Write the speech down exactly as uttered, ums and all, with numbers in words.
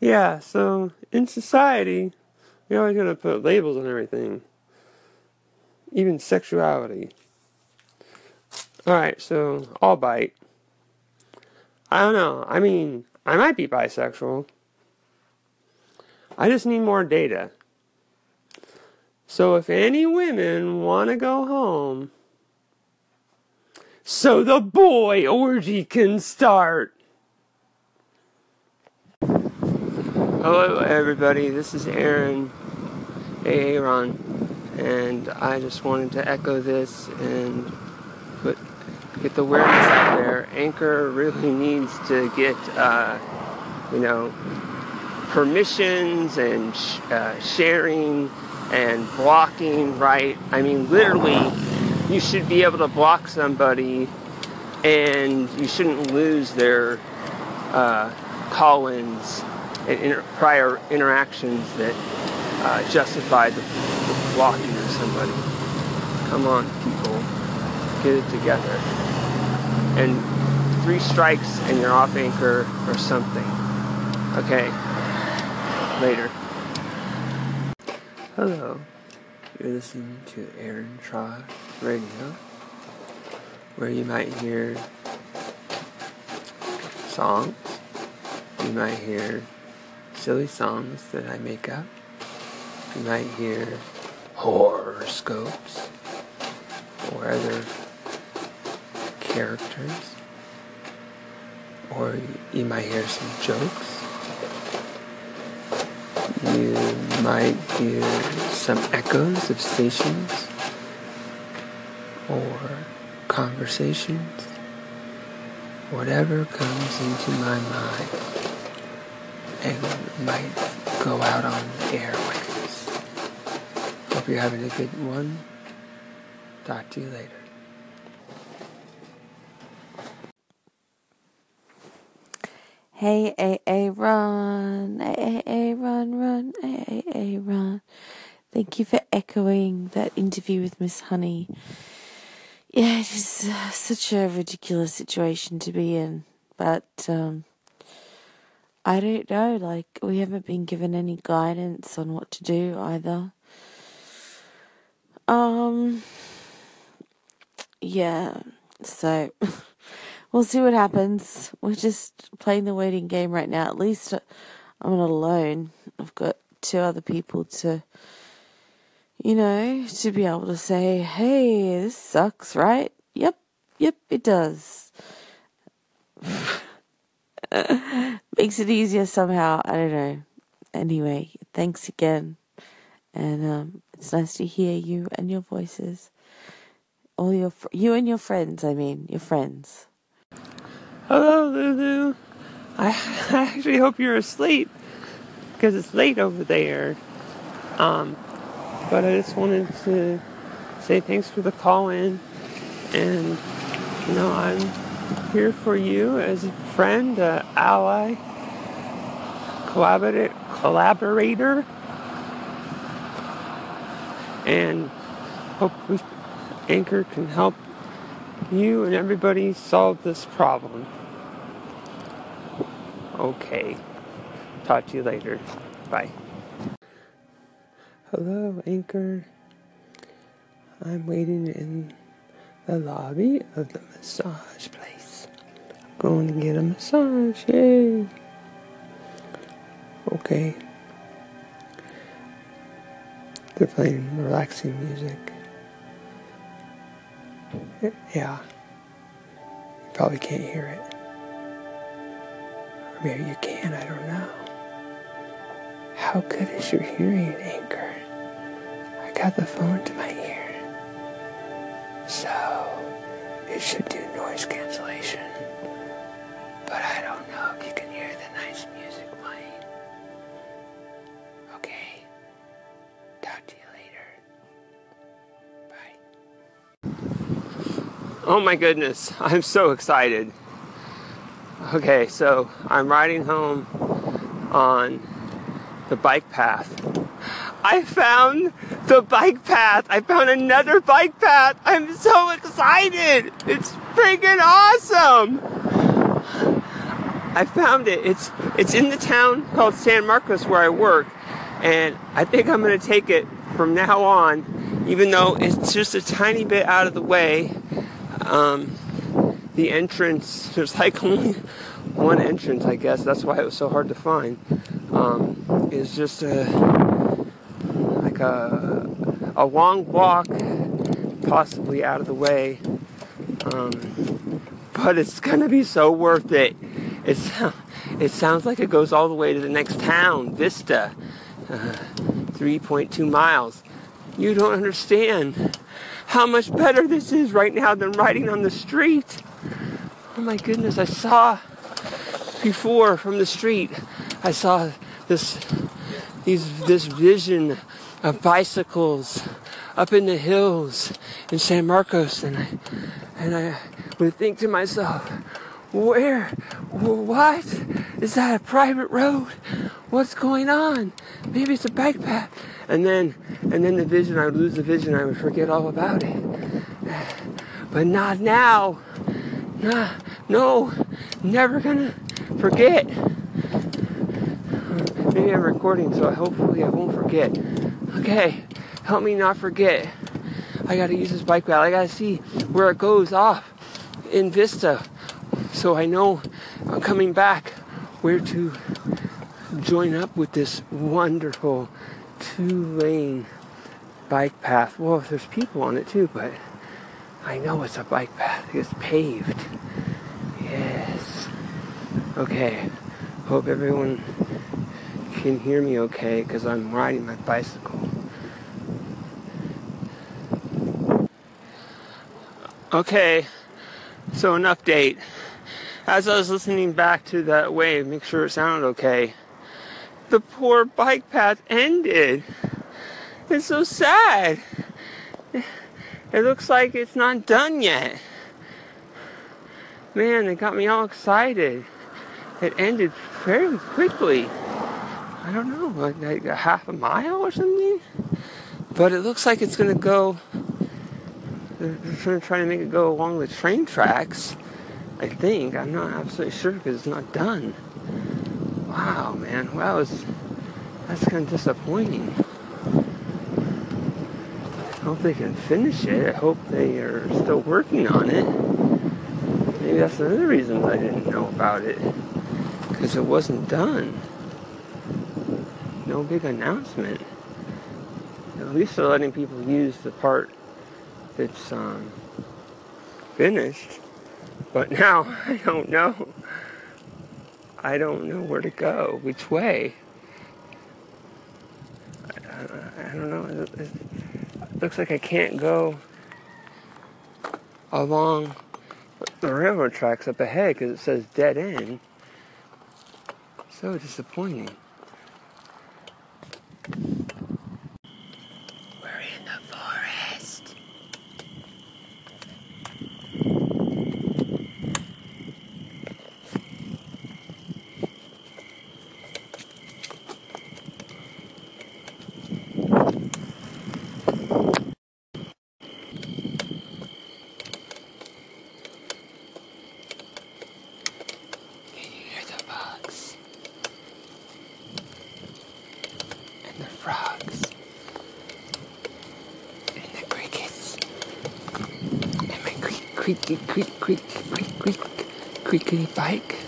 Yeah, so in society, we're always going to put labels on everything. Even sexuality. Alright, so I'll bite. I don't know. I mean, I might be bisexual. I just need more data. So if any women want to go home, so the boy orgy can start. Hello everybody, this is Aaron, hey Aaron, and I just wanted to echo this and put get the awareness out there. Anchor really needs to get, uh, you know, permissions and sh- uh, sharing and blocking, right? I mean, literally, you should be able to block somebody and you shouldn't lose their uh, call-ins and inter- prior interactions that uh, justify the, the blocking of somebody. Come on, people. Get it together. And three strikes and you're off Anchor or something. Okay. Later. Hello. You're listening to Aaron Trot Radio, where you might hear songs. You might hear silly songs that I make up. You might hear horoscopes or other characters. Or you might hear some jokes. You might hear some echoes of stations or conversations, whatever comes into my mind, and might go out on the airwaves. Hope you're having a good one. Talk to you later. Hey, hey, hey, Ron. Hey, hey, hey, Ron, Ron. Hey, hey, hey, Ron. Thank you for echoing that interview with Miss Honey. Yeah, it is uh, such a ridiculous situation to be in. But, um, I don't know. Like, we haven't been given any guidance on what to do either. Um, yeah, so... We'll see what happens. We're just playing the waiting game right now. At least I'm not alone. I've got two other people to, you know, to be able to say, hey, this sucks, right? Yep, yep, it does. Makes it easier somehow. I don't know. Anyway, thanks again. And um, it's nice to hear you and your voices. All your fr- You and your friends, I mean, your friends. Hello, Lulu. I, I actually hope you're asleep because it's late over there. Um, but I just wanted to say thanks for the call in, and you know I'm here for you as a friend, uh, ally, collaborator, collaborator, and hope we, Anchor can help you and everybody solve this problem. Okay. Talk to you later. Bye. Hello, Anchor. I'm waiting in the lobby of the massage place. I'm going to get a massage. Yay. Okay. They're playing relaxing music. Yeah. You probably can't hear it. Or maybe you can, I don't know. How good is your hearing, Anchor? I got the phone to my ear. So, it should do noise cancellation. But I don't know if you can hear the nice music playing. Okay. Talk to you later. Bye. Oh my goodness, I'm so excited. Okay, so I'm riding home on the bike path. I found the bike path. I found another bike path. I'm so excited. It's freaking awesome. I found it. It's it's in the town called San Marcos where I work, and I think I'm going to take it from now on, even though it's just a tiny bit out of the way. Um, the entrance, there's like only one entrance, I guess. That's why it was so hard to find. Um, it's just a, like a, a long walk, possibly out of the way. Um, but it's going to be so worth it. It's, it sounds like it goes all the way to the next town, Vista, uh, three point two miles. You don't understand how much better this is right now than riding on the street. Oh my goodness, I saw before from the street, I saw this, these, this vision of bicycles up in the hills in San Marcos, and I, and I would think to myself, where? What? Is that a private road? What's going on? Maybe it's a bike path. And then, and then the vision, I would lose the vision. I would forget all about it. But not now. Nah, no, never gonna forget. Maybe I'm recording, so hopefully I won't forget. Okay, help me not forget. I gotta use this bike path. I gotta see where it goes off in Vista, so I know I'm coming back where to join up with this wonderful two-lane bike path. Well, there's people on it too, but I know it's a bike path. It's paved. Yes. Okay. Hope everyone can hear me okay, because I'm riding my bicycle. Okay. So an update. As I was listening back to that wave, make sure it sounded okay, the poor bike path ended. It's so sad. It looks like it's not done yet. Man, it got me all excited. It ended fairly quickly. I don't know, like, like a half a mile or something? But it looks like it's going to go, they're trying to, try to make it go along the train tracks. I think. I'm not absolutely sure because it's not done. Wow, man. Wow, it's, that's kind of disappointing. I hope they can finish it. I hope they are still working on it. Maybe that's another reason I didn't know about it, because it wasn't done. No big announcement. At least they're letting people use the part that's um, finished. But now, I don't know. I don't know where to go, which way. I, I, I don't know. It, it looks like I can't go along the railroad tracks up ahead because it says dead end. So disappointing. Creaky, creak, creak, creak, creak, creaky bike.